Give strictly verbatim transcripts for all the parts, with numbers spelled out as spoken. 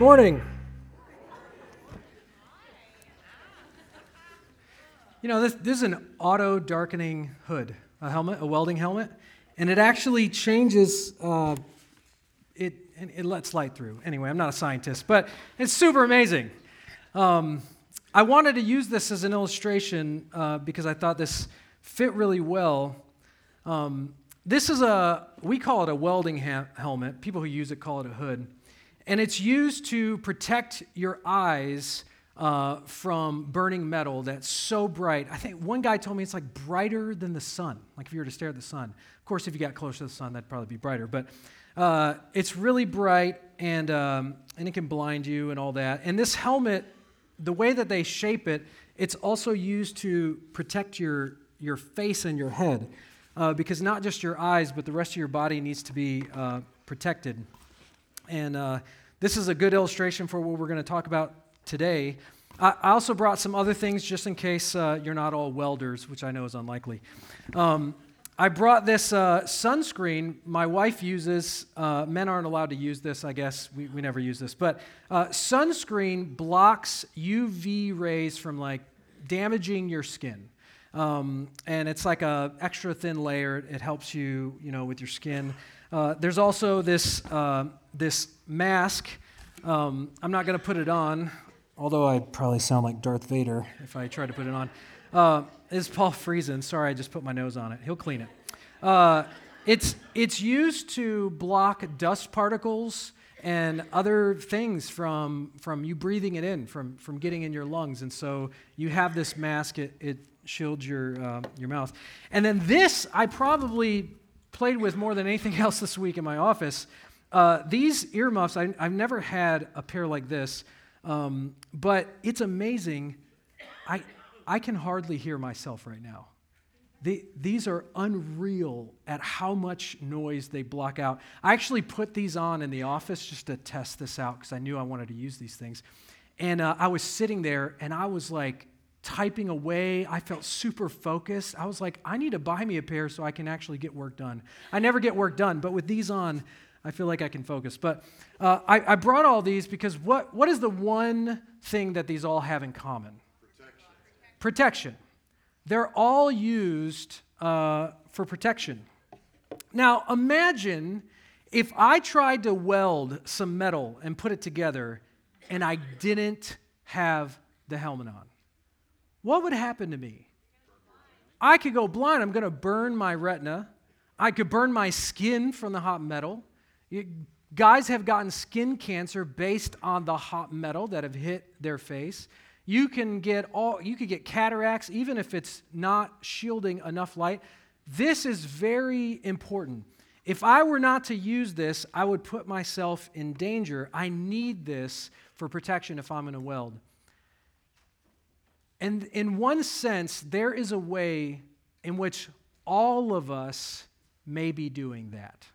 Morning. You know, this, this is an auto-darkening hood, a helmet, a welding helmet, and it actually changes, uh, it and it lets light through. Anyway, I'm not a scientist, but it's super amazing. Um, I wanted to use this as an illustration uh, because I thought this fit really well. Um, this is a, we call it a welding ha- helmet. People who use it call it a hood. And it's used to protect your eyes uh, from burning metal that's so bright. I think one guy told me it's like brighter than the sun, like if you were to stare at the sun. Of course, if you got close to the sun, that'd probably be brighter. But uh, it's really bright, and um, and it can blind you and all that. And this helmet, the way that they shape it, it's also used to protect your, your face and your head uh, because not just your eyes, but the rest of your body needs to be uh, protected. And uh, this is a good illustration for what we're going to talk about today. I, I also brought some other things just in case uh, you're not all welders, which I know is unlikely. Um, I brought this uh, sunscreen my wife uses. Uh, men aren't allowed to use this, I guess. We, we never use this. But uh, sunscreen blocks U V rays from like damaging your skin. Um, and it's like a extra thin layer. It helps you, you know, with your skin. Uh, there's also this uh, this mask. Um, I'm not going to put it on, although I probably sound like Darth Vader if I try to put it on. Uh, it's Paul Friesen. Sorry, I just put my nose on it. He'll clean it. Uh, it's it's used to block dust particles and other things from from you breathing it in, from from getting in your lungs. And so you have this mask. It it shields your uh, your mouth. And then this, I probably played with more than anything else this week in my office. Uh, these earmuffs, I, I've never had a pair like this, um, but it's amazing. I I can hardly hear myself right now. The, these are unreal at how much noise they block out. I actually put these on in the office just to test this out because I knew I wanted to use these things. And uh, I was sitting there, and I was like, typing away. I felt super focused. I was like, I need to buy me a pair so I can actually get work done. I never get work done, but with these on, I feel like I can focus. But uh, I, I brought all these because what what is the one thing that these all have in common? Protection. Protection. They're all used uh, for protection. Now, imagine if I tried to weld some metal and put it together and I didn't have the helmet on. What would happen to me? I could go blind. I'm going to burn my retina. I could burn my skin from the hot metal. You, guys have gotten skin cancer based on the hot metal that have hit their face. You can get all. You could get cataracts even if it's not shielding enough light. This is very important. If I were not to use this, I would put myself in danger. I need this for protection if I'm going to weld. And in one sense, there is a way in which all of us may be doing that.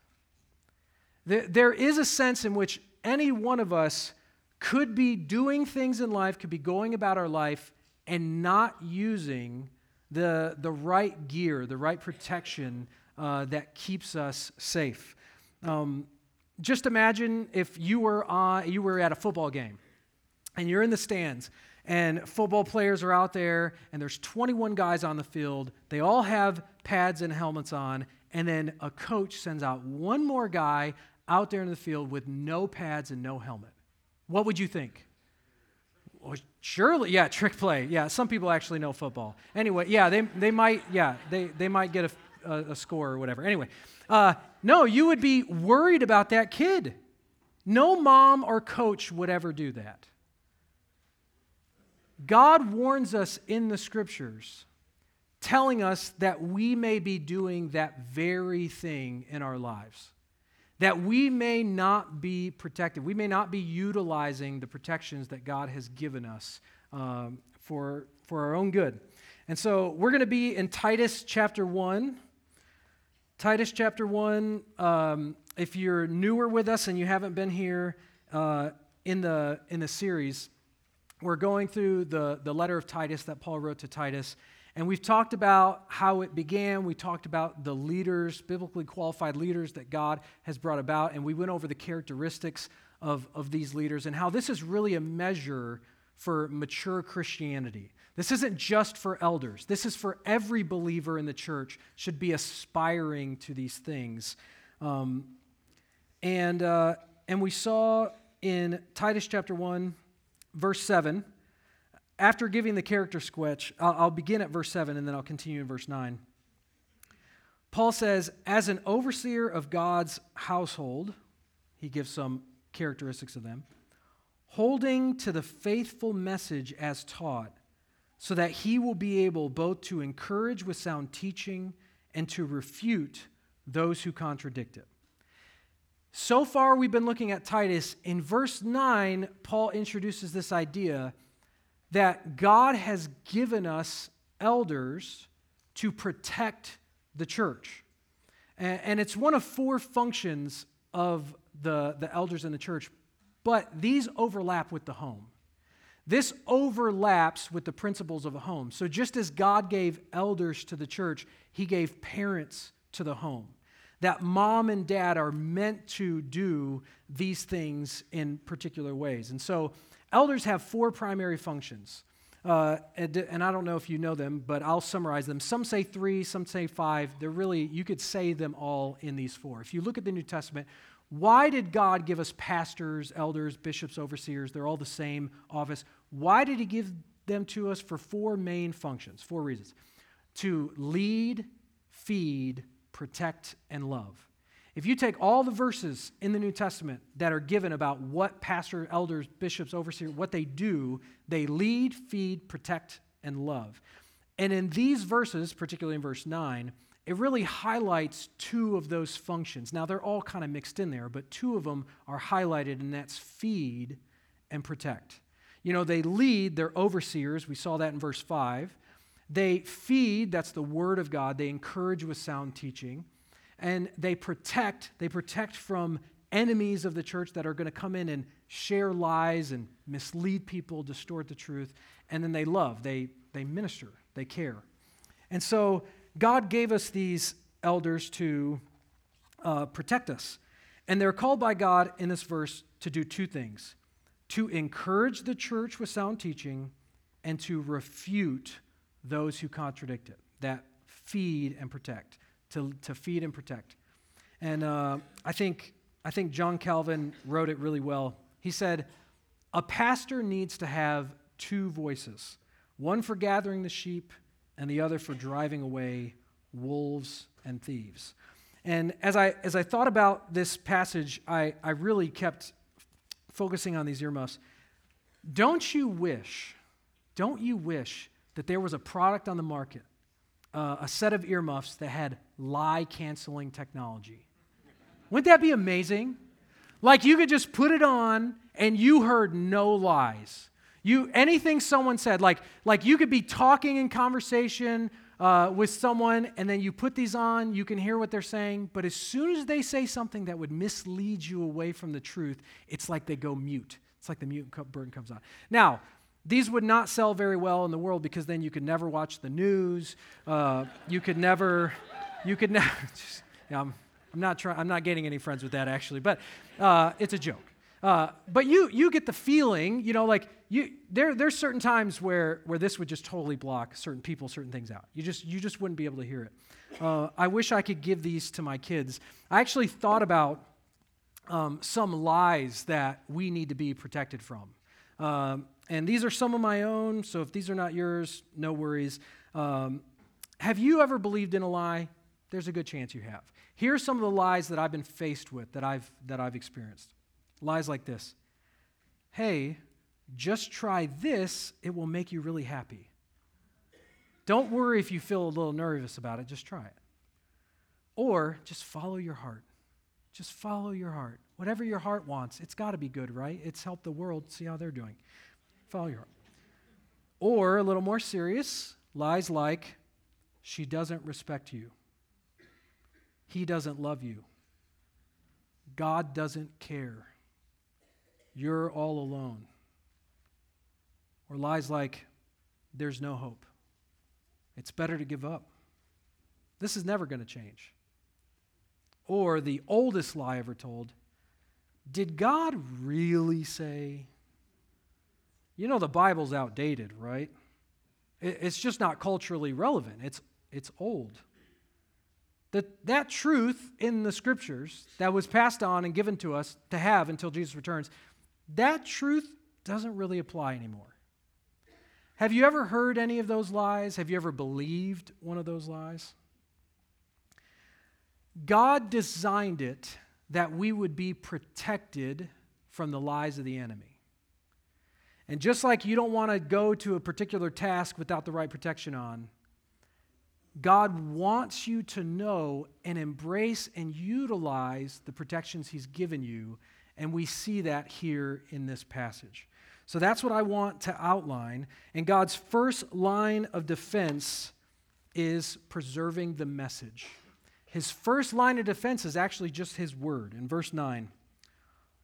There, there is a sense in which any one of us could be doing things in life, could be going about our life, and not using the, the right gear, the right protection uh, that keeps us safe. Um, just imagine if you were uh, you were at a football game, and you're in the stands, and football players are out there, and there's twenty-one guys on the field. They all have pads and helmets on, and then a coach sends out one more guy out there in the field with no pads and no helmet. What would you think? Well, surely, yeah, trick play. Yeah, some people actually know football. Anyway, yeah, they they might, yeah, they, they might get a, a, a score or whatever. Anyway, uh, no, you would be worried about that kid. No mom or coach would ever do that. God warns us in the Scriptures, telling us that we may be doing that very thing in our lives, that we may not be protected. We may not be utilizing the protections that God has given us um, for, for our own good. And so we're going to be in Titus chapter one. Titus chapter one, um, if you're newer with us and you haven't been here uh, in the in the series, we're going through the, the letter of Titus that Paul wrote to Titus, And we've talked about how it began. We talked about the leaders, biblically qualified leaders that God has brought about. And we went over the characteristics of, of these leaders and how this is really a measure for mature Christianity. This isn't just for elders. This is for every believer in the church should be aspiring to these things. Um, and, uh, and we saw in Titus chapter one, verse seven, after giving the character sketch, I'll begin at verse seven and then I'll continue in verse nine. Paul says, as an overseer of God's household, he gives some characteristics of them, holding to the faithful message as taught, so that he will be able both to encourage with sound teaching and to refute those who contradict it. So far, we've been looking at Titus. In verse nine, Paul introduces this idea that God has given us elders to protect the church. And, and it's one of four functions of the, the elders in the church, but these overlap with the home. This overlaps with the principles of a home. So just as God gave elders to the church, he gave parents to the home. That mom and dad are meant to do these things in particular ways. And so elders have four primary functions, uh, and, and I don't know if you know them, but I'll summarize them. Some say three, some say five. They're really, you could say them all in these four. If you look at the New Testament, why did God give us pastors, elders, bishops, overseers? They're all the same office. Why did he give them to us? For four main functions, four reasons: to lead, feed, protect, and love. If you take all the verses in the New Testament that are given about what pastors, elders, bishops, overseers, what they do, they lead, feed, protect, and love. And in these verses, particularly in verse nine, it really highlights two of those functions. Now, they're all kind of mixed in there, but two of them are highlighted, and that's feed and protect. You know, they lead, they're overseers. We saw that in verse five. They feed, that's the word of God. They encourage with sound teaching. And they protect, they protect from enemies of the church that are going to come in and share lies and mislead people, distort the truth. And then they love, they, they minister, they care. And so God gave us these elders to uh, protect us. And they're called by God in this verse to do two things: to encourage the church with sound teaching and to refute those who contradict it, that feed and protect. To, to feed and protect. And uh, I think I think John Calvin wrote it really well. He said, a pastor needs to have two voices, one for gathering the sheep and the other for driving away wolves and thieves. And as I as I thought about this passage, I, I really kept focusing on these earmuffs. Don't you wish, don't you wish that there was a product on the market, Uh, a set of earmuffs that had lie-canceling technology? Wouldn't that be amazing? Like, you could just put it on and you heard no lies. You anything someone said, like like you could be talking in conversation uh, with someone, and then you put these on, you can hear what they're saying, but as soon as they say something that would mislead you away from the truth, it's like they go mute. It's like the mute button comes on. Now, these would not sell very well in the world, because then you could never watch the news. Uh, you could never, you could never. Yeah, I'm, I'm not trying. I'm not getting any friends with that, actually, but uh, it's a joke. Uh, but you, you get the feeling, you know, like you. There, there's certain times where where this would just totally block certain people, certain things out. You just, you just wouldn't be able to hear it. Uh, I wish I could give these to my kids. I actually thought about um, some lies that we need to be protected from. Um, and these are some of my own, so if these are not yours, no worries. Um, have you ever believed in a lie? There's a good chance you have. Here are some of the lies that I've been faced with, that I've that I've experienced. Lies like this: hey, just try this, it will make you really happy. Don't worry if you feel a little nervous about it, just try it. Or, just follow your heart. Just follow your heart. Whatever your heart wants, it's got to be good, right? It's helped the world. See how they're doing. Follow your heart. Or, a little more serious, lies like, she doesn't respect you. He doesn't love you. God doesn't care. You're all alone. Or lies like, there's no hope. It's better to give up. This is never going to change. Or the oldest lie ever told, did God really say? You know the Bible's outdated, right? It's just not culturally relevant. It's it's old. That, that truth in the Scriptures that was passed on and given to us to have until Jesus returns, that truth doesn't really apply anymore. Have you ever heard any of those lies? Have you ever believed one of those lies? God designed it that we would be protected from the lies of the enemy. And just like you don't want to go to a particular task without the right protection on, God wants you to know and embrace and utilize the protections He's given you, and we see that here in this passage. So that's what I want to outline, and God's first line of defense is preserving the message. His first line of defense is actually just His word. In verse nine,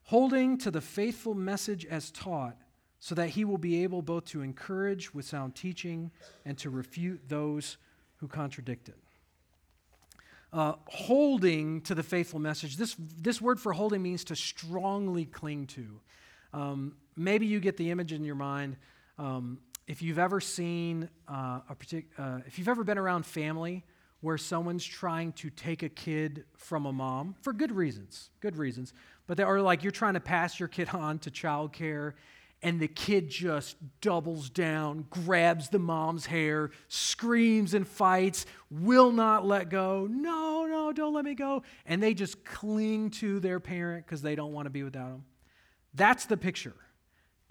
holding to the faithful message as taught, so that he will be able both to encourage with sound teaching and to refute those who contradict it. Uh, holding to the faithful message. This, this word for holding means to strongly cling to. Um, maybe you get the image in your mind. Um, if you've ever seen uh, a partic- uh, if you've ever been around family where someone's trying to take a kid from a mom for good reasons, good reasons, but they are like you're trying to pass your kid on to childcare, and the kid just doubles down, grabs the mom's hair, screams and fights, will not let go. No, no, don't let me go. And they just cling to their parent because they don't want to be without them. That's the picture,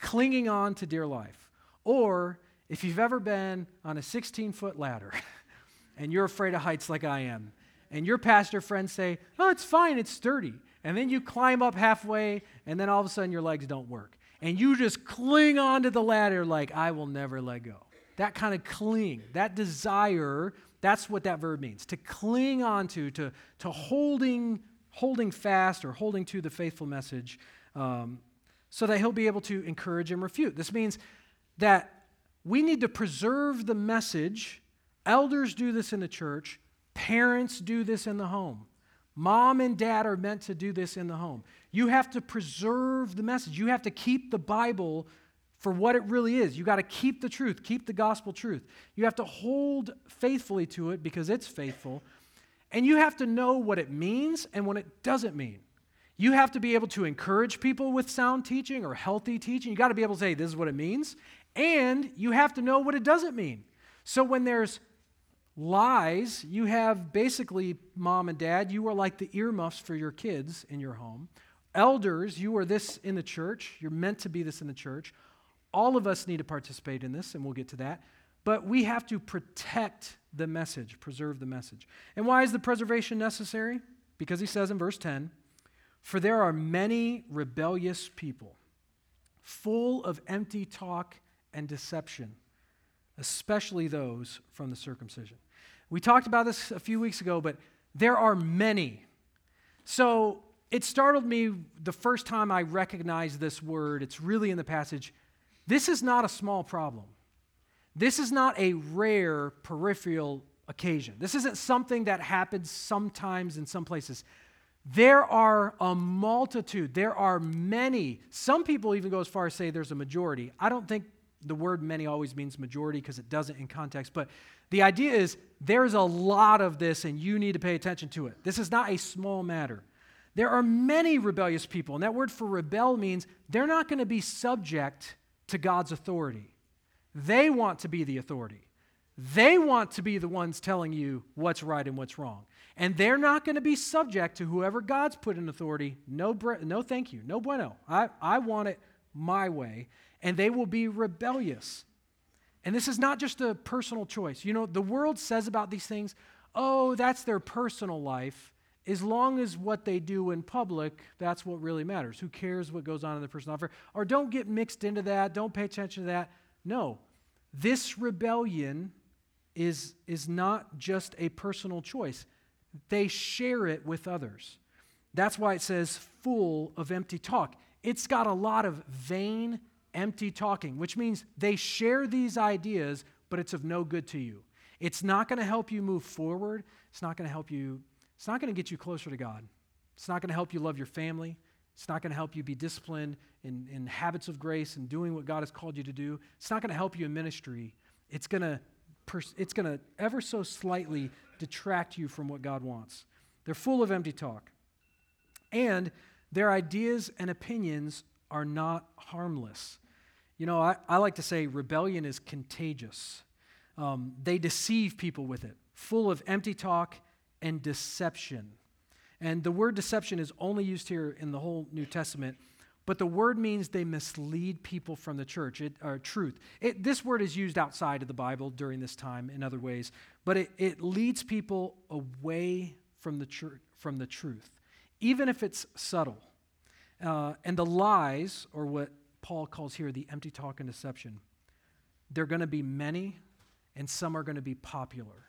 clinging on to dear life. Or if you've ever been on a sixteen-foot ladder and you're afraid of heights like I am, and your pastor friends say, oh, it's fine, it's sturdy. And then you climb up halfway, and then all of a sudden your legs don't work. And you just cling onto the ladder like, I will never let go. That kind of cling, that desire, that's what that verb means. To cling onto, to, to holding, holding fast or holding to the faithful message um, so that he'll be able to encourage and refute. This means that we need to preserve the message. Elders do this in the church. Parents do this in the home. Mom and dad are meant to do this in the home. You have to preserve the message. You have to keep the Bible for what it really is. You got to keep the truth, keep the gospel truth. You have to hold faithfully to it because it's faithful. And you have to know what it means and what it doesn't mean. You have to be able to encourage people with sound teaching or healthy teaching. You got to be able to say, this is what it means. And you have to know what it doesn't mean. So when there's lies, you have basically, mom and dad, you are like the earmuffs for your kids in your home. Elders, you are this in the church. You're meant to be this in the church. All of us need to participate in this, and we'll get to that. But we have to protect the message, preserve the message. And why is the preservation necessary? Because he says in verse ten, for there are many rebellious people, full of empty talk and deception, especially those from the circumcision. We talked about this a few weeks ago, but there are many. So it startled me the first time I recognized this word. It's really in the passage. This is not a small problem. This is not a rare peripheral occasion. This isn't something that happens sometimes in some places. There are a multitude. There are many. Some people even go as far as say there's a majority. I don't think the word many always means majority because it doesn't in context, but the idea is there's a lot of this and you need to pay attention to it. This is not a small matter. There are many rebellious people, and that word for rebel means they're not going to be subject to God's authority. They want to be the authority. They want to be the ones telling you what's right and what's wrong, and they're not going to be subject to whoever God's put in authority. No, no thank you. No bueno. I, I want it my way. And they will be rebellious. And this is not just a personal choice. You know, the world says about these things, oh, that's their personal life. As long as what they do in public, that's what really matters. Who cares what goes on in their personal life? Or don't get mixed into that. Don't pay attention to that. No, this rebellion is, is not just a personal choice. They share it with others. That's why it says full of empty talk. It's got a lot of vain empty talking, which means they share these ideas, but it's of no good to you. It's not going to help you move forward. It's not going to help you. It's not going to get you closer to God. It's not going to help you love your family. It's not going to help you be disciplined in, in habits of grace and doing what God has called you to do. It's not going to help you in ministry. It's going to pers- it's going to ever so slightly detract you from what God wants. They're full of empty talk. And their ideas and opinions are not harmless. You know, I, I like to say rebellion is contagious. Um, they deceive people with it, full of empty talk and deception. And the word deception is only used here in the whole New Testament, but the word means they mislead people from the church, it, or truth. It, this word is used outside of the Bible during this time in other ways, but it, it leads people away from the, tr- from the truth, even if it's subtle. Uh, and the lies, or what Paul calls here the empty talk and deception, they're going to be many, and some are going to be popular.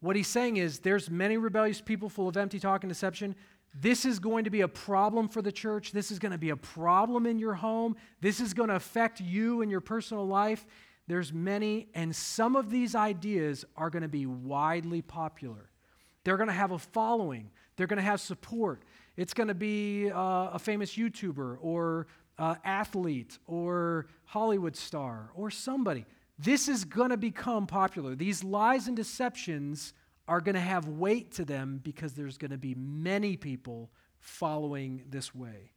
What he's saying is there's many rebellious people full of empty talk and deception. This is going to be a problem for the church. This is going to be a problem in your home. This is going to affect you and your personal life. There's many, and some of these ideas are going to be widely popular. They're going to have a following. They're going to have support. It's going to be uh, a famous YouTuber or uh, athlete or Hollywood star or somebody. This is going to become popular. These lies and deceptions are going to have weight to them because there's going to be many people following this way.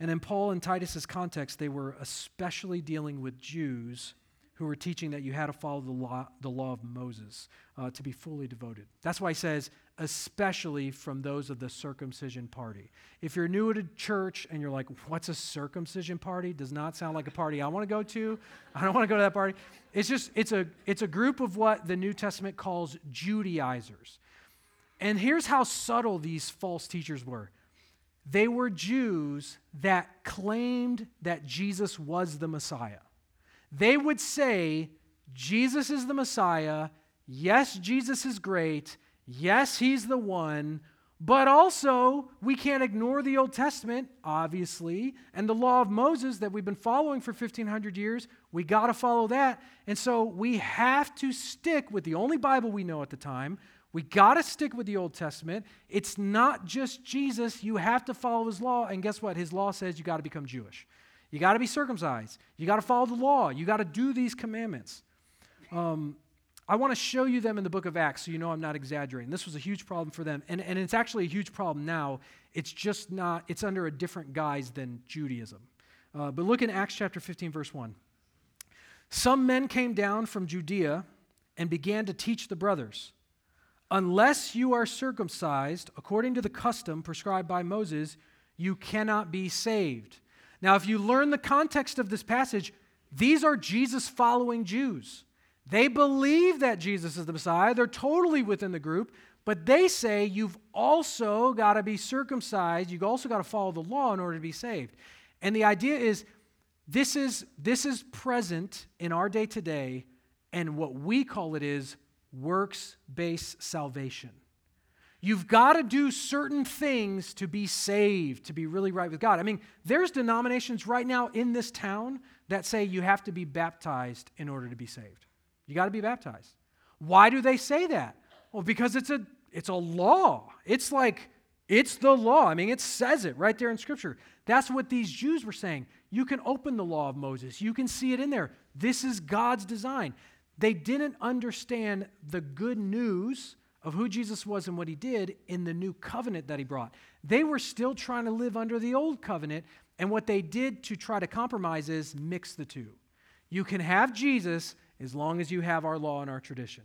And in Paul and Titus's context, they were especially dealing with Jews who were teaching that you had to follow the law, the law of Moses, uh, to be fully devoted. That's why he says, especially from those of the circumcision party. If you're new to church and you're like, what's a circumcision party? Does not sound like a party I want to go to. I don't want to go to that party. It's just, it's a, it's a group of what the New Testament calls Judaizers. And here's how subtle these false teachers were. They were Jews that claimed that Jesus was the Messiah. They would say, Jesus is the Messiah. Yes, Jesus is great. Yes, he's the one. But also, we can't ignore the Old Testament, obviously, and the law of Moses that we've been following for fifteen hundred years. We got to follow that. And so we have to stick with the only Bible we know at the time. We got to stick with the Old Testament. It's not just Jesus. You have to follow his law. And guess what? His law says you got to become Jewish. You got to be circumcised. You got to follow the law. You got to do these commandments. Um, I want to show you them in the book of Acts so you know I'm not exaggerating. This was a huge problem for them, and, and it's actually a huge problem now. It's just not, it's under a different guise than Judaism. Uh, but look in Acts chapter fifteen, verse one. Some men came down from Judea and began to teach the brothers, unless you are circumcised according to the custom prescribed by Moses, you cannot be saved. Now, if you learn the context of this passage, these are Jesus-following Jews. They believe that Jesus is the Messiah. They're totally within the group, but they say you've also got to be circumcised. You've also got to follow the law in order to be saved. And the idea is this is, this is present in our day today, and what we call it is works-based salvation. You've got to do certain things to be saved, to be really right with God. I mean, there's denominations right now in this town that say you have to be baptized in order to be saved. You got to be baptized. Why do they say that? Well, because it's a it's a law. It's like, it's the law. I mean, it says it right there in Scripture. That's what these Jews were saying. You can open the law of Moses. You can see it in there. This is God's design. They didn't understand the good news of who Jesus was and what he did in the new covenant that he brought. They were still trying to live under the old covenant, and what they did to try to compromise is mix the two. You can have Jesus as long as you have our law and our tradition.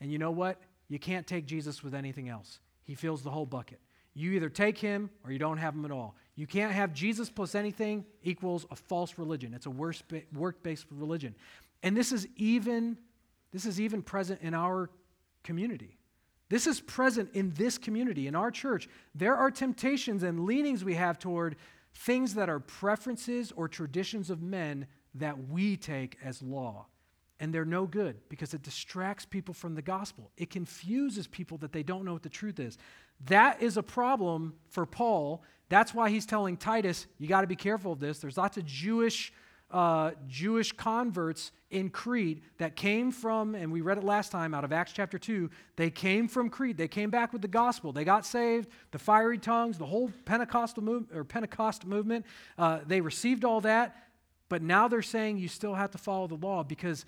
And you know what? You can't take Jesus with anything else. He fills the whole bucket. You either take him or you don't have him at all. You can't have Jesus plus anything equals a false religion. It's a work-based religion. And this is even, this is even present in our community. This is present in this community, in our church. There are temptations and leanings we have toward things that are preferences or traditions of men that we take as law. And they're no good because it distracts people from the gospel. It confuses people that they don't know what the truth is. That is a problem for Paul. That's why he's telling Titus, you got to be careful of this. There's lots of Jewish uh, Jewish converts in Crete that came from, and we read it last time out of Acts chapter two, they came from Crete. They came back with the gospel. They got saved, the fiery tongues, the whole Pentecostal move, or Pentecost movement. Uh, they received all that, but now they're saying you still have to follow the law because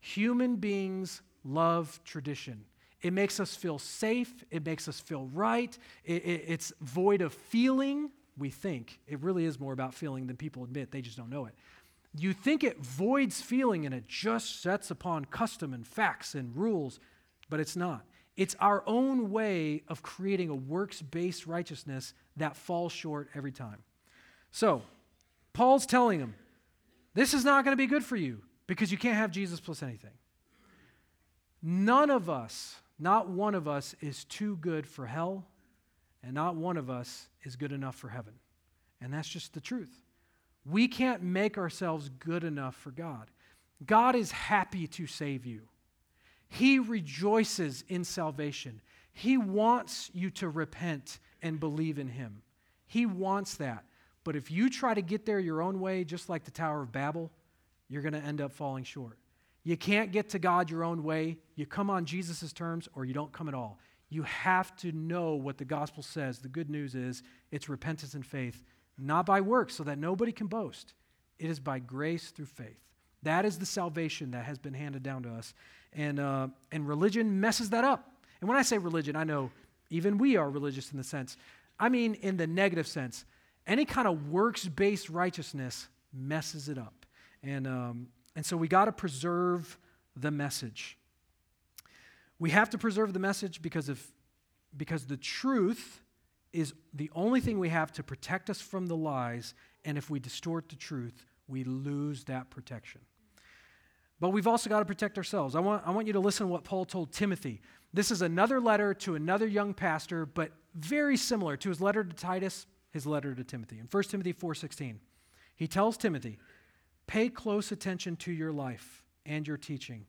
human beings love tradition. It makes us feel safe. It makes us feel right. It, it, it's void of feeling, we think. It really is more about feeling than people admit. They just don't know it. You think it voids feeling and it just sets upon custom and facts and rules, but it's not. It's our own way of creating a works-based righteousness that falls short every time. So Paul's telling them, this is not going to be good for you because you can't have Jesus plus anything. None of us, not one of us, is too good for hell, and not one of us is good enough for heaven. And that's just the truth. We can't make ourselves good enough for God. God is happy to save you. He rejoices in salvation. He wants you to repent and believe in Him. He wants that. But if you try to get there your own way, just like the Tower of Babel, you're going to end up falling short. You can't get to God your own way. You come on Jesus' terms or you don't come at all. You have to know what the gospel says. The good news is it's repentance and faith, not by works so that nobody can boast. It is by grace through faith. That is the salvation that has been handed down to us. And, uh, and religion messes that up. And when I say religion, I know even we are religious in the sense, I mean in the negative sense. Any kind of works-based righteousness messes it up. And um, and so we got to preserve the message. We have to preserve the message because of because the truth is the only thing we have to protect us from the lies, and if we distort the truth, we lose that protection. But we've also got to protect ourselves. I want I want you to listen to what Paul told Timothy. This is another letter to another young pastor, but very similar to his letter to Titus, his letter to Timothy. In First Timothy four sixteen, he tells Timothy, pay close attention to your life and your teaching.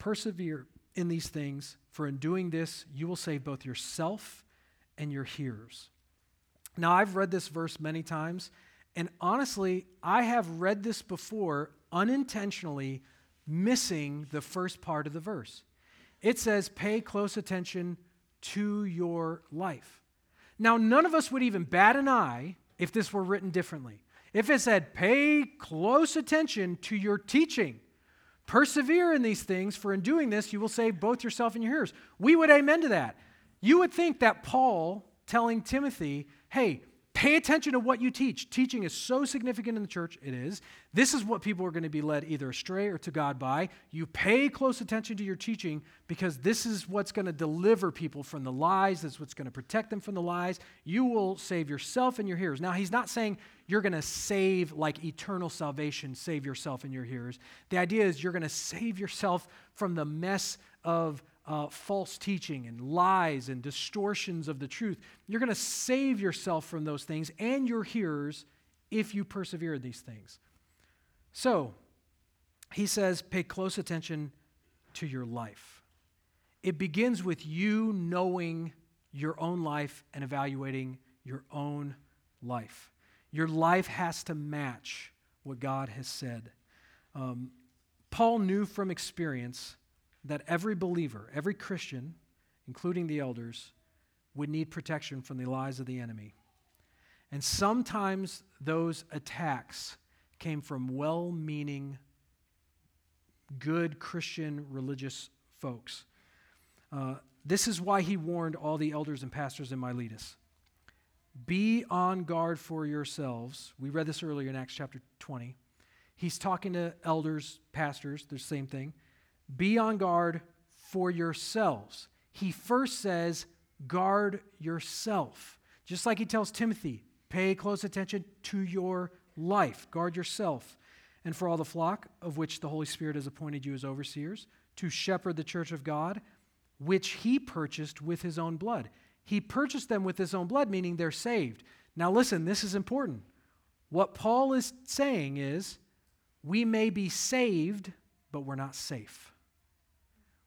Persevere in these things, for in doing this, you will save both yourself and your hearers. Now, I've read this verse many times, and honestly, I have read this before unintentionally missing the first part of the verse. It says, pay close attention to your life. Now, none of us would even bat an eye if this were written differently. If it said, pay close attention to your teaching, persevere in these things, for in doing this you will save both yourself and your hearers, we would amen to that. You would think that Paul telling Timothy, hey, pay attention to what you teach. Teaching is so significant in the church, it is. This is what people are going to be led either astray or to God by. You pay close attention to your teaching because this is what's going to deliver people from the lies. This is what's going to protect them from the lies. You will save yourself and your hearers. Now, he's not saying you're going to save like eternal salvation, save yourself and your hearers. The idea is you're going to save yourself from the mess of Uh, false teaching and lies and distortions of the truth. You're going to save yourself from those things and your hearers if you persevere in these things. So, he says, pay close attention to your life. It begins with you knowing your own life and evaluating your own life. Your life has to match what God has said. Um, Paul knew from experience that every believer, every Christian, including the elders, would need protection from the lies of the enemy. And sometimes those attacks came from well-meaning, good Christian religious folks. Uh, this is why he warned all the elders and pastors in Miletus. Be on guard for yourselves. We read this earlier in Acts chapter twenty. He's talking to elders, pastors, the same thing. Be on guard for yourselves. He first says, guard yourself. Just like he tells Timothy, pay close attention to your life. Guard yourself. And for all the flock, of which the Holy Spirit has appointed you as overseers, to shepherd the church of God, which he purchased with his own blood. He purchased them with his own blood, meaning they're saved. Now listen, this is important. What Paul is saying is, we may be saved, but we're not safe.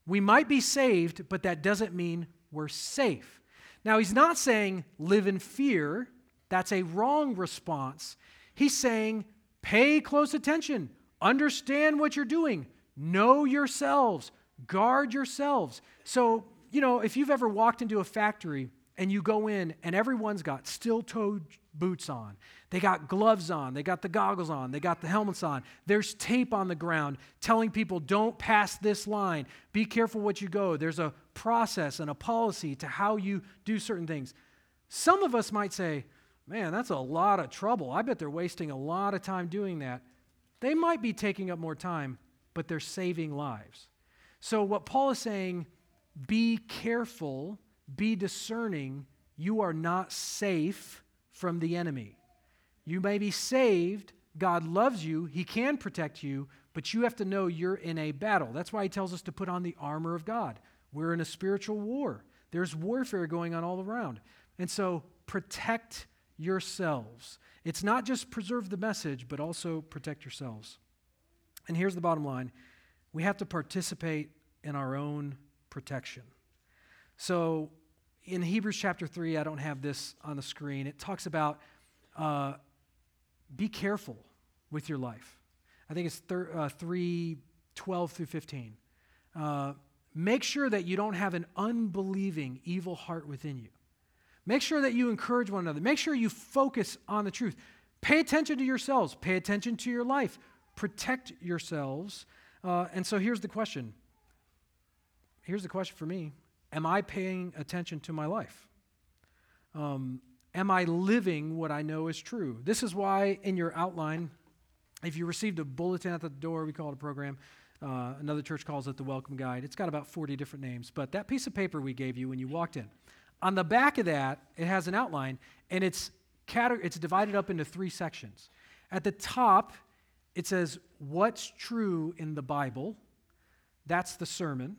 We might be saved, but that doesn't mean we're safe. Now, he's not saying live in fear. That's a wrong response. He's saying Pay close attention. Understand what you're doing. Know yourselves. Guard yourselves. So, you know, if you've ever walked into a factory and you go in and everyone's got steel-toed boots on, they got gloves on, they got the goggles on, they got the helmets on, there's tape on the ground telling people, don't pass this line, be careful what you go. There's a process and a policy to how you do certain things. Some of us might say, man, that's a lot of trouble. I bet they're wasting a lot of time doing that. They might be taking up more time, but they're saving lives. So what Paul is saying, be careful, be discerning. You are not safe from the enemy. You may be saved. God loves you. He can protect you, but you have to know you're in a battle. That's why he tells us to put on the armor of God. We're in a spiritual war. There's warfare going on all around. And so protect yourselves. It's not just preserve the message, but also protect yourselves. And here's the bottom line. We have to participate in our own protection. So in Hebrews chapter three, I don't have this on the screen. It talks about uh, be careful with your life. I think it's thir- uh, three, twelve through fifteen. Uh, make sure that you don't have an unbelieving, evil heart within you. Make sure that you encourage one another. Make sure you focus on the truth. Pay attention to yourselves. Pay attention to your life. Protect yourselves. Uh, and so here's the question. Here's the question for me. Am I paying attention to my life? Um, am I living what I know is true? This is why in your outline, if you received a bulletin at the door, we call it a program, uh, another church calls it the Welcome Guide. It's got about forty different names, but that piece of paper we gave you when you walked in, on the back of that, it has an outline, and it's cate- it's divided up into three sections. At the top, it says, what's true in the Bible? That's the sermon.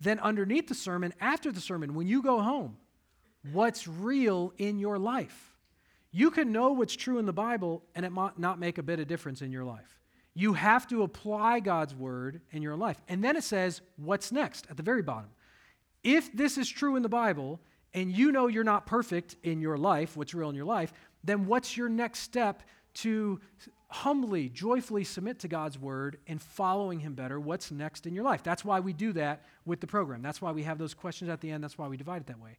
Then underneath the sermon, after the sermon, when you go home, what's real in your life? You can know what's true in the Bible and it might not make a bit of difference in your life. You have to apply God's word in your life. And then it says, what's next at the very bottom? If this is true in the Bible and you know you're not perfect in your life, what's real in your life, then what's your next step to humbly, joyfully submit to God's word and following him better? What's next in your life? That's why we do that with the program. That's why we have those questions at the end. That's why we divide it that way.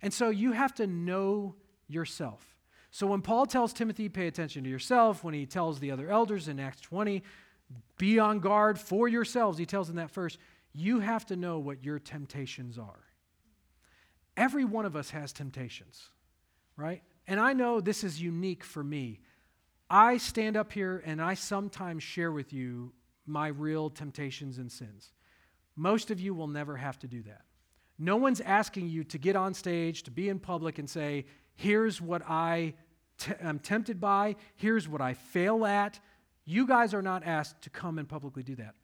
And so you have to know yourself. So when Paul tells Timothy, pay attention to yourself, when he tells the other elders in Acts twenty, be on guard for yourselves, he tells them that first, you have to know what your temptations are. Every one of us has temptations, right? And I know this is unique for me. I stand up here and I sometimes share with you my real temptations and sins. Most of you will never have to do that. No one's asking you to get on stage, to be in public and say, here's what I t- am tempted by, here's what I fail at. You guys are not asked to come and publicly do that.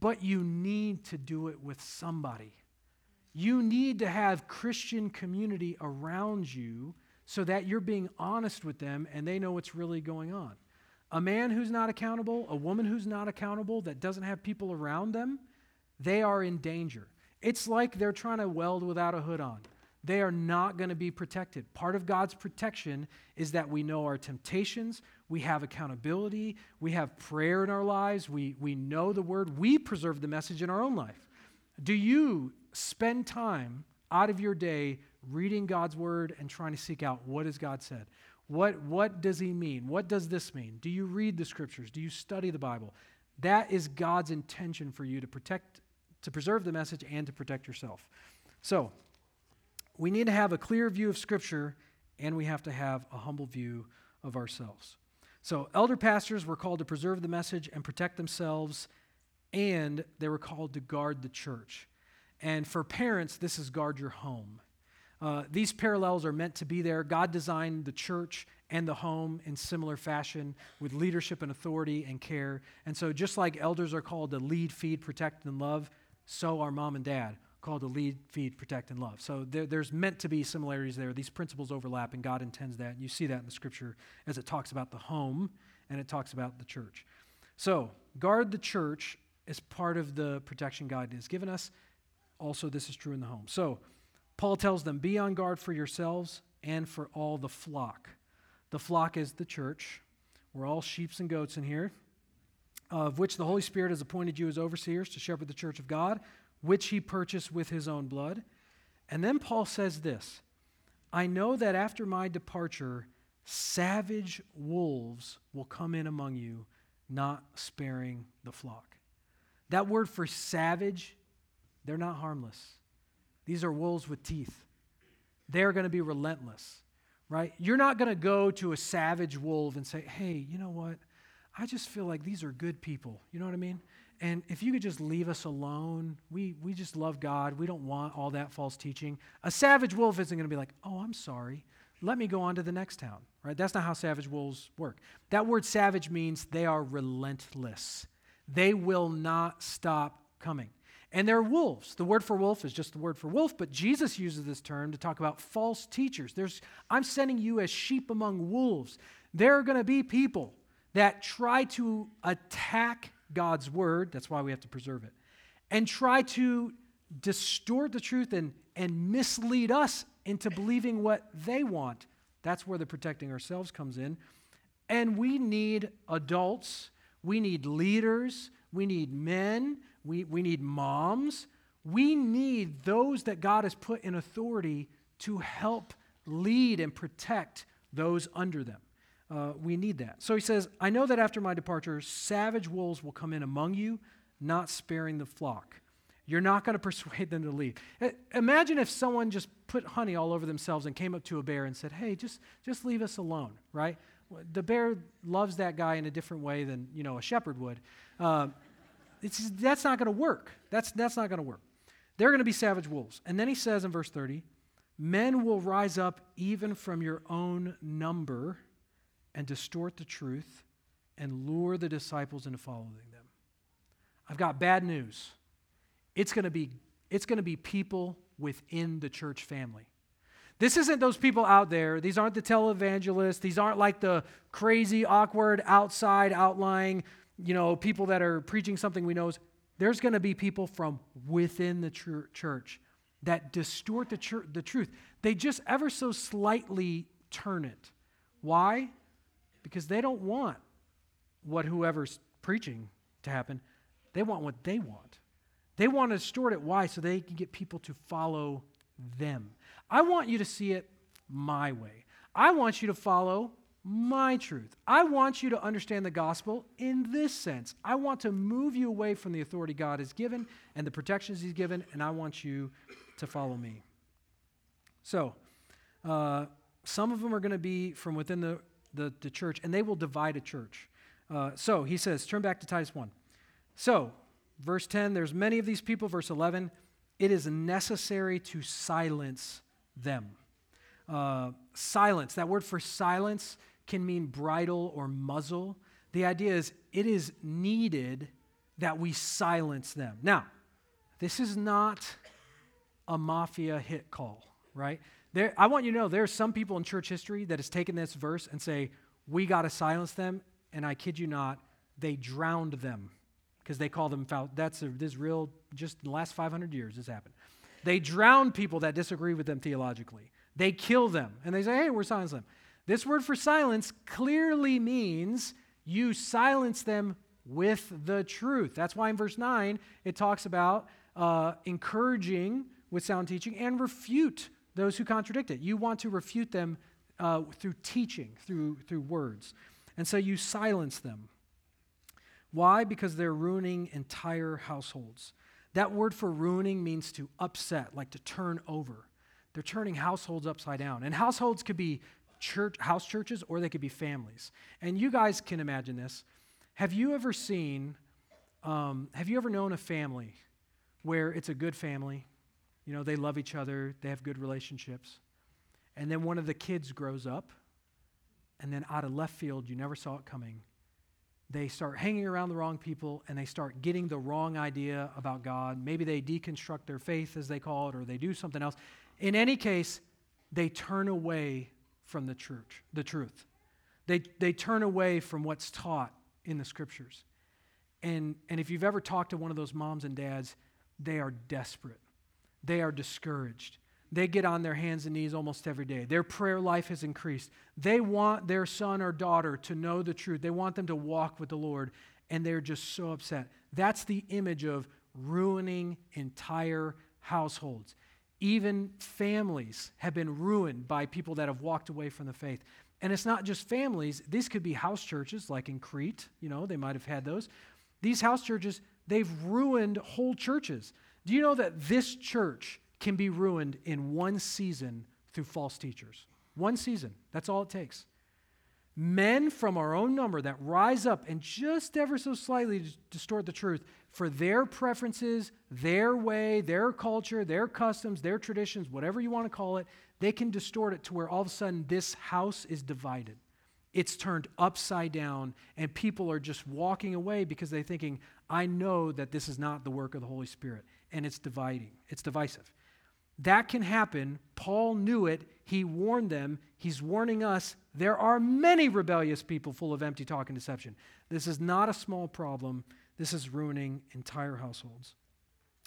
But you need to do it with somebody. You need to have Christian community around you so that you're being honest with them and they know what's really going on. A man who's not accountable, a woman who's not accountable, that doesn't have people around them, they are in danger. It's like they're trying to weld without a hood on. They are not going to be protected. Part of God's protection is that we know our temptations, we have accountability, we have prayer in our lives, we, we know the word, we preserve the message in our own life. Do you spend time out of your day reading God's word and trying to seek out what has God said? What, what does he mean? What does this mean? Do you read the scriptures? Do you study the Bible? That is God's intention for you to protect, to preserve the message and to protect yourself. So we need to have a clear view of scripture and we have to have a humble view of ourselves. So elder pastors were called to preserve the message and protect themselves, and they were called to guard the church. And for parents, this is guard your home. Uh, these parallels are meant to be there. God designed the church and the home in similar fashion with leadership and authority and care. And so just like elders are called to lead, feed, protect, and love, so are mom and dad called to lead, feed, protect, and love. So there, there's meant to be similarities there. These principles overlap, and God intends that. And you see that in the scripture as it talks about the home and it talks about the church. So guard the church is part of the protection God has given us. Also, this is true in the home. So Paul tells them, be on guard for yourselves and for all the flock. The flock is the church, We're all sheeps and goats in here, of which the Holy Spirit has appointed you as overseers to shepherd the church of God, which he purchased with his own blood. And then Paul says this, I know that after my departure, savage wolves will come in among you, not sparing the flock. That word for savage, they're not harmless. These are wolves with teeth. They're going to be relentless, right? You're not going to go to a savage wolf and say, hey, you know what? I just feel like these are good people. You know what I mean? And if you could just leave us alone, we we just love God. We don't want all that false teaching. A savage wolf isn't going to be like, oh, I'm sorry. Let me go on to the next town, right? That's not how savage wolves work. That word savage means they are relentless. They will not stop coming. And they're wolves. The word for wolf is just the word for wolf, but Jesus uses this term to talk about false teachers. There's, I'm sending you as sheep among wolves. There are going to be people that try to attack God's word, that's why we have to preserve it, and try to distort the truth and, and mislead us into believing what they want. That's where the protecting ourselves comes in. And we need adults, we need leaders, we need men, we, we need moms. We need those that God has put in authority to help lead and protect those under them. Uh, we need that. So he says, I know that after my departure, savage wolves will come in among you, not sparing the flock. You're not going to persuade them to leave. Imagine if someone just put honey all over themselves and came up to a bear and said, hey, just, just leave us alone, right? The bear loves that guy in a different way than, you know, a shepherd would. Uh, it's, that's not going to work. That's, that's not going to work. They're going to be savage wolves. And then he says in verse thirty, men will rise up even from your own number and distort the truth and lure the disciples into following them. I've got bad news. It's going to be it's going to be people within the church family. This isn't those people out there. These aren't the televangelists. These aren't like the crazy, awkward, outside, outlying, you know, people that are preaching something we know. There's going to be people from within the tr- church that distort the, tr- the truth. They just ever so slightly turn it. Why? Because they don't want what whoever's preaching to happen. They want what they want. They want to distort it. Why? So they can get people to follow them. I want you to see it my way. I want you to follow my truth. I want you to understand the gospel in this sense. I want to move you away from the authority God has given and the protections he's given, and I want you to follow me. So uh, some of them are going to be from within the, the, the church, and they will divide a church. Uh, so he says, turn back to Titus one. So, verse ten, there's many of these people. Verse eleven, it is necessary to silence them. Uh, silence, that word for silence can mean bridle or muzzle. The idea is it is needed that we silence them. Now, this is not a mafia hit call, right? There, I want you to know there are some people in church history that has taken this verse and say, we got to silence them, and I kid you not, they drowned them. Because they call them foul. That's a, this real, just in the last five hundred years this happened. They drown people that disagree with them theologically. They kill them. And they say, hey, we're silencing them. This word for silence clearly means you silence them with the truth. That's why in verse nine, it talks about uh, encouraging with sound teaching and refute those who contradict it. You want to refute them uh, through teaching, through through words. And so you silence them. Why? Because they're ruining entire households. That word for ruining means to upset, like to turn over. They're turning households upside down. And households could be church, house churches, or they could be families. And you guys can imagine this. Have you ever seen, um, have you ever known a family where it's a good family? You know, they love each other, they have good relationships. And then one of the kids grows up, and then out of left field, you never saw it coming. They start hanging around the wrong people, and they start getting the wrong idea about God. Maybe they deconstruct their faith, as they call it, or they do something else. In any case, they turn away from the church, the truth. They they turn away from what's taught in the scriptures. And, and if you've ever talked to one of those moms and dads, they are desperate. They are discouraged. They get on their hands and knees almost every day. Their prayer life has increased. They want their son or daughter to know the truth. They want them to walk with the Lord, and they're just so upset. That's the image of ruining entire households. Even families have been ruined by people that have walked away from the faith. And it's not just families. These could be house churches, like in Crete. You know, they might have had those. These house churches, they've ruined whole churches. Do you know that this church can be ruined in one season through false teachers? One season. That's all it takes. Men from our own number that rise up and just ever so slightly distort the truth for their preferences, their way, their culture, their customs, their traditions, whatever you want to call it, they can distort it to where all of a sudden this house is divided. It's turned upside down, and people are just walking away because they're thinking, I know that this is not the work of the Holy Spirit, and it's dividing. It's divisive. That can happen. Paul knew it. He warned them. He's warning us. There are many rebellious people full of empty talk and deception. This is not a small problem. This is ruining entire households.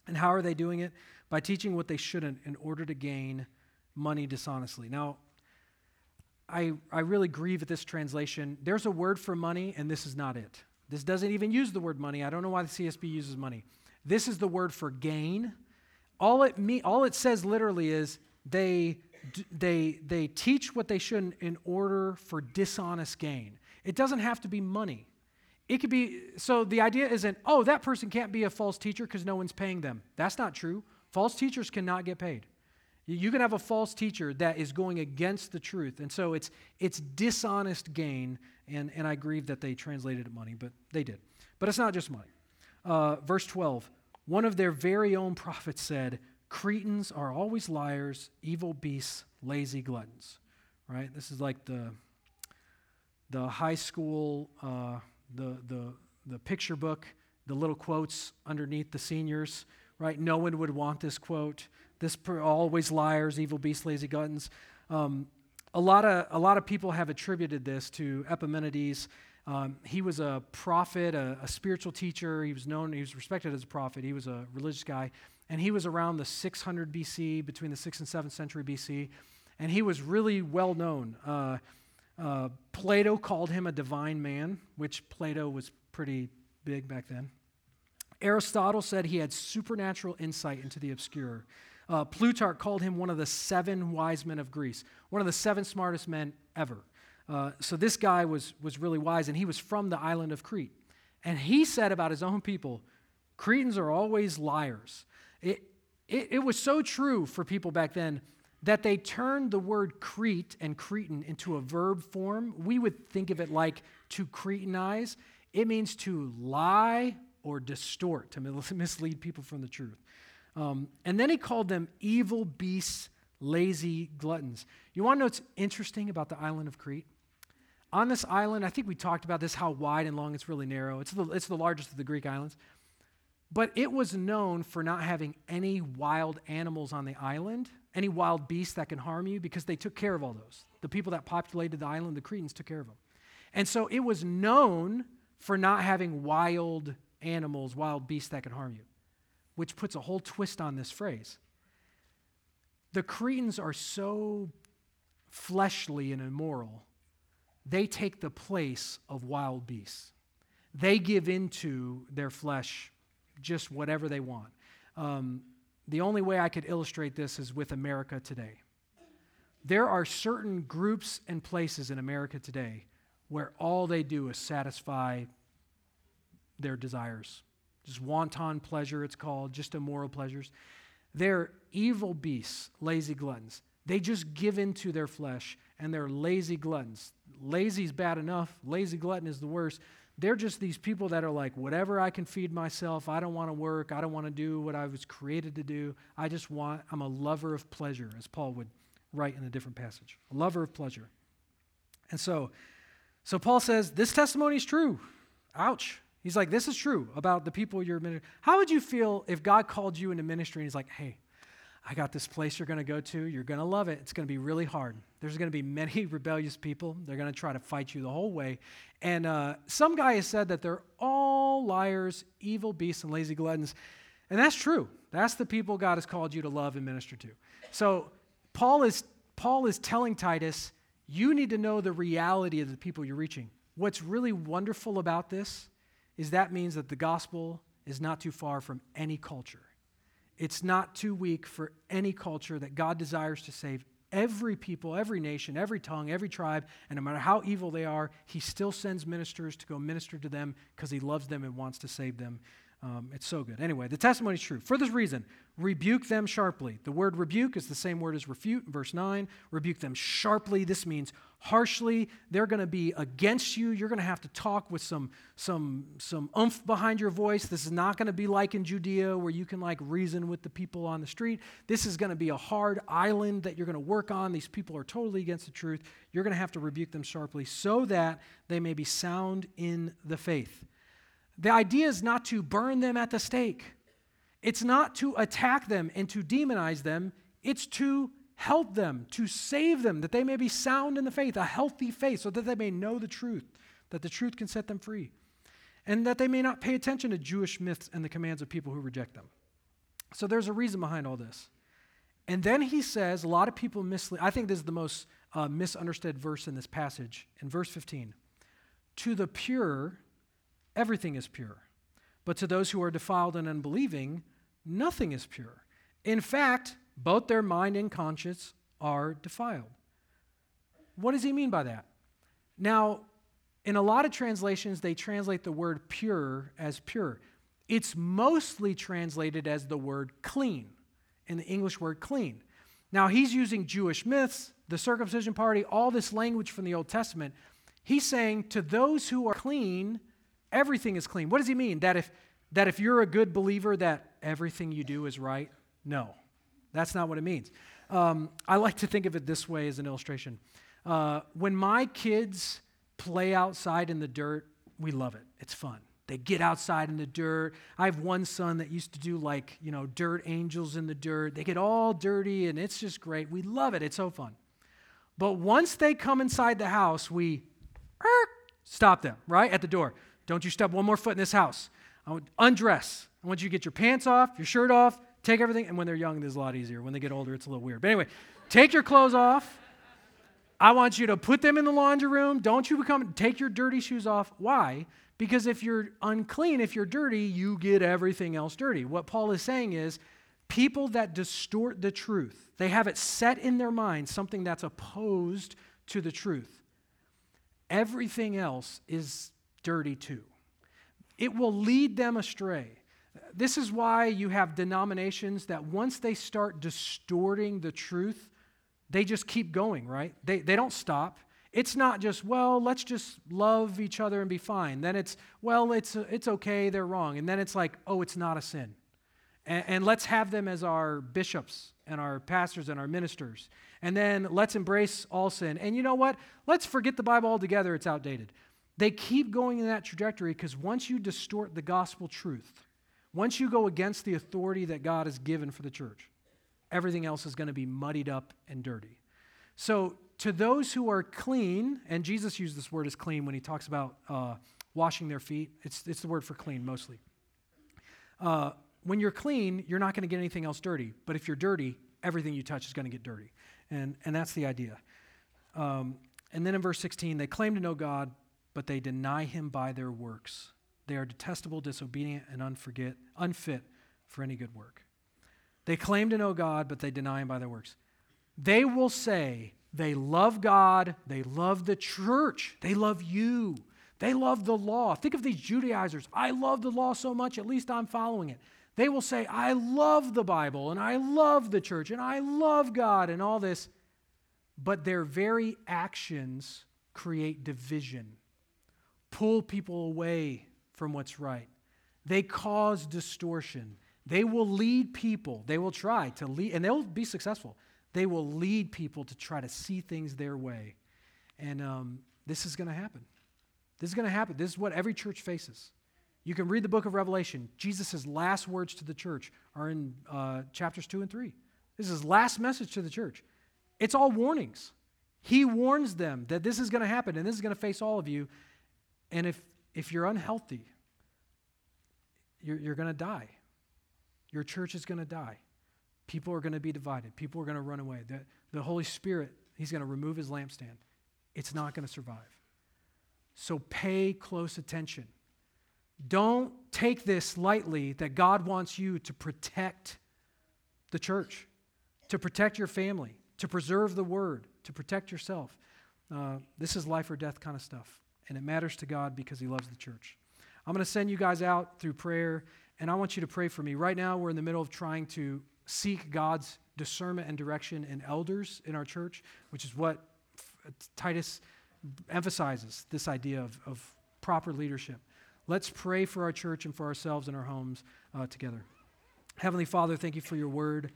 And how are they doing it? By teaching what they shouldn't in order to gain money dishonestly. Now, I, I really grieve at this translation. There's a word for money, and this is not it. This doesn't even use the word money. I don't know why the C S B uses money. This is the word for gain. All it me, all it says literally is they they they teach what they shouldn't in order for dishonest gain. It doesn't have to be money. It could be, so the idea isn't, oh, that person can't be a false teacher because no one's paying them. That's not true. False teachers cannot get paid. You can have a false teacher that is going against the truth. And so it's it's dishonest gain, and, and I grieve that they translated it money, but they did. But it's not just money. Uh, verse twelve. One of their very own prophets said, Cretans are always liars, evil beasts, lazy gluttons. Right? This is like the the high school, uh, the the the picture book, the little quotes underneath the seniors. Right? No one would want this quote. This per, always liars, evil beasts, lazy gluttons. Um, a lot of a lot of people have attributed this to Epimenides. Um, he was a prophet, a, a spiritual teacher. He was known, he was respected as a prophet. He was a religious guy. And he was around the six hundred B C, between the sixth and seventh century B C. And he was really well known. Uh, uh, Plato called him a divine man, which Plato was pretty big back then. Aristotle said he had supernatural insight into the obscure. Uh, Plutarch called him one of the seven wise men of Greece, one of the seven smartest men ever. Uh, so this guy was was really wise, and he was from the island of Crete. And he said about his own people, Cretans are always liars. It, it, it was so true for people back then that they turned the word Crete and Cretan into a verb form. We would think of it like to Cretanize. It means to lie or distort, to mislead people from the truth. Um, and then he called them evil beasts, lazy gluttons. You want to know what's interesting about the island of Crete? On this island, I think we talked about this, how wide and long it's really narrow. It's the, it's the largest of the Greek islands. But it was known for not having any wild animals on the island, any wild beasts that can harm you, because they took care of all those. The people that populated the island, the Cretans, took care of them. And so it was known for not having wild animals, wild beasts that can harm you, which puts a whole twist on this phrase. The Cretans are so fleshly and immoral, they take the place of wild beasts. They give into their flesh just whatever they want. Um, the only way I could illustrate this is with America today. There are certain groups and places in America today where all they do is satisfy their desires. Just wanton pleasure, it's called, just immoral pleasures. They're evil beasts, lazy gluttons. They just give in to their flesh, and they're lazy gluttons. Lazy's bad enough. Lazy glutton is the worst. They're just these people that are like, whatever I can feed myself, I don't want to work, I don't want to do what I was created to do. I just want, I'm a lover of pleasure, as Paul would write in a different passage. A lover of pleasure. And so, so Paul says, this testimony is true. Ouch. He's like, this is true about the people you're ministering. How would you feel if God called you into ministry and he's like, hey, I got this place you're going to go to. You're going to love it. It's going to be really hard. There's going to be many rebellious people. They're going to try to fight you the whole way. And uh, some guy has said that they're all liars, evil beasts, and lazy gluttons. And that's true. That's the people God has called you to love and minister to. So Paul is, Paul is telling Titus, you need to know the reality of the people you're reaching. What's really wonderful about this is that means that the gospel is not too far from any culture. It's not too weak for any culture, that God desires to save every people, every nation, every tongue, every tribe, and no matter how evil they are, he still sends ministers to go minister to them because he loves them and wants to save them. Um, it's so good. Anyway, the testimony is true. For this reason, rebuke them sharply. The word rebuke is the same word as refute in verse nine. Rebuke them sharply. This means harshly. They're going to be against you. You're going to have to talk with some, some, some oomph behind your voice. This is not going to be like in Judea where you can like reason with the people on the street. This is going to be a hard island that you're going to work on. These people are totally against the truth. You're going to have to rebuke them sharply so that they may be sound in the faith. The idea is not to burn them at the stake. It's not to attack them and to demonize them. It's to help them, to save them, that they may be sound in the faith, a healthy faith, so that they may know the truth, that the truth can set them free, and that they may not pay attention to Jewish myths and the commands of people who reject them. So there's a reason behind all this. And then he says, a lot of people mislead. I think this is the most uh, misunderstood verse in this passage, in verse fifteen. To the pure, everything is pure, but to those who are defiled and unbelieving, nothing is pure. In fact, both their mind and conscience are defiled. What does he mean by that? Now, in a lot of translations, they translate the word pure as pure. It's mostly translated as the word clean, in the English word clean. Now, he's using Jewish myths, the circumcision party, all this language from the Old Testament. He's saying to those who are clean, everything is clean. What does he mean? That if that if you're a good believer, that everything you do is right? No, that's not what it means. Um, I like to think of it this way as an illustration. Uh, when my kids play outside in the dirt, we love it. It's fun. They get outside in the dirt. I have one son that used to do like, you know, dirt angels in the dirt. They get all dirty and it's just great. We love it. It's so fun. But once they come inside the house, we er, stop them, right? At the door. Don't you step one more foot in this house. I want, undress. I want you to get your pants off, your shirt off, take everything. And when they're young, this is a lot easier. When they get older, it's a little weird. But anyway, take your clothes off. I want you to put them in the laundry room. Don't you become, take your dirty shoes off. Why? Because if you're unclean, if you're dirty, you get everything else dirty. What Paul is saying is people that distort the truth, they have it set in their mind, something that's opposed to the truth. Everything else is dirty too. It will lead them astray. This is why you have denominations that once they start distorting the truth, they just keep going, right? They they don't stop. It's not just, well, let's just love each other and be fine. Then it's, well, it's it's okay, they're wrong. And then it's like, oh, it's not a sin. And, and let's have them as our bishops and our pastors and our ministers. And then let's embrace all sin. And you know what? Let's forget the Bible altogether. It's outdated. They keep going in that trajectory because once you distort the gospel truth, once you go against the authority that God has given for the church, everything else is going to be muddied up and dirty. So to those who are clean, and Jesus used this word as clean when he talks about uh, washing their feet. It's, it's the word for clean mostly. Uh, when you're clean, you're not going to get anything else dirty. But if you're dirty, everything you touch is going to get dirty. And, and that's the idea. Um, and then in verse sixteen, they claim to know God, but they deny him by their works. They are detestable, disobedient, and unforget, unfit for any good work. They claim to know God, but they deny him by their works. They will say they love God, they love the church, they love you, they love the law. Think of these Judaizers. I love the law so much, at least I'm following it. They will say, I love the Bible, and I love the church, and I love God, and all this. But their very actions create division, pull people away from what's right. They cause distortion. They will lead people. They will try to lead, and they'll be successful. They will lead people to try to see things their way. And um, this is going to happen. This is going to happen. This is what every church faces. You can read the book of Revelation. Jesus' last words to the church are in uh, chapters two and three. This is his last message to the church. It's all warnings. He warns them that this is going to happen, and this is going to face all of you. And if, if you're unhealthy, you're, you're going to die. Your church is going to die. People are going to be divided. People are going to run away. The, the Holy Spirit, he's going to remove his lampstand. It's not going to survive. So pay close attention. Don't take this lightly that God wants you to protect the church, to protect your family, to preserve the word, to protect yourself. Uh, this is life or death kind of stuff, and it matters to God because he loves the church. I'm going to send you guys out through prayer, and I want you to pray for me. Right now, we're in the middle of trying to seek God's discernment and direction in elders in our church, which is what Titus emphasizes, this idea of, of proper leadership. Let's pray for our church and for ourselves and our homes uh, together. Heavenly Father, thank you for your word.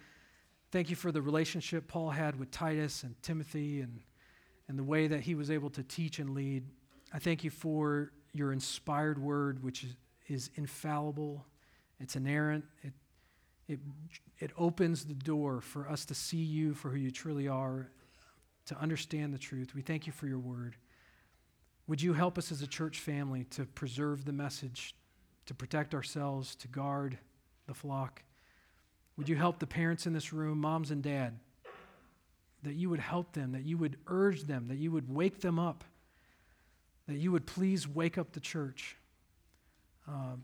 Thank you for the relationship Paul had with Titus and Timothy and, and the way that he was able to teach and lead. I thank you for your inspired word, which is, is infallible. It's inerrant. It, it, it opens the door for us to see you for who you truly are, to understand the truth. We thank you for your word. Would you help us as a church family to preserve the message, to protect ourselves, to guard the flock? Would you help the parents in this room, moms and dad, that you would help them, that you would urge them, that you would wake them up, that you would please wake up the church uh,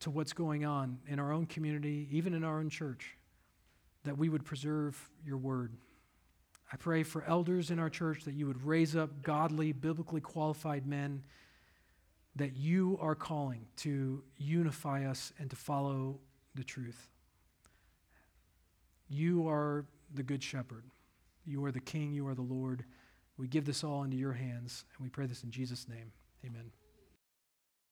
to what's going on in our own community, even in our own church, that we would preserve your word. I pray for elders in our church that you would raise up godly, biblically qualified men that you are calling to unify us and to follow the truth. You are the good shepherd. You are the king. You are the Lord. We give this all into your hands, and we pray this in Jesus' name. Amen.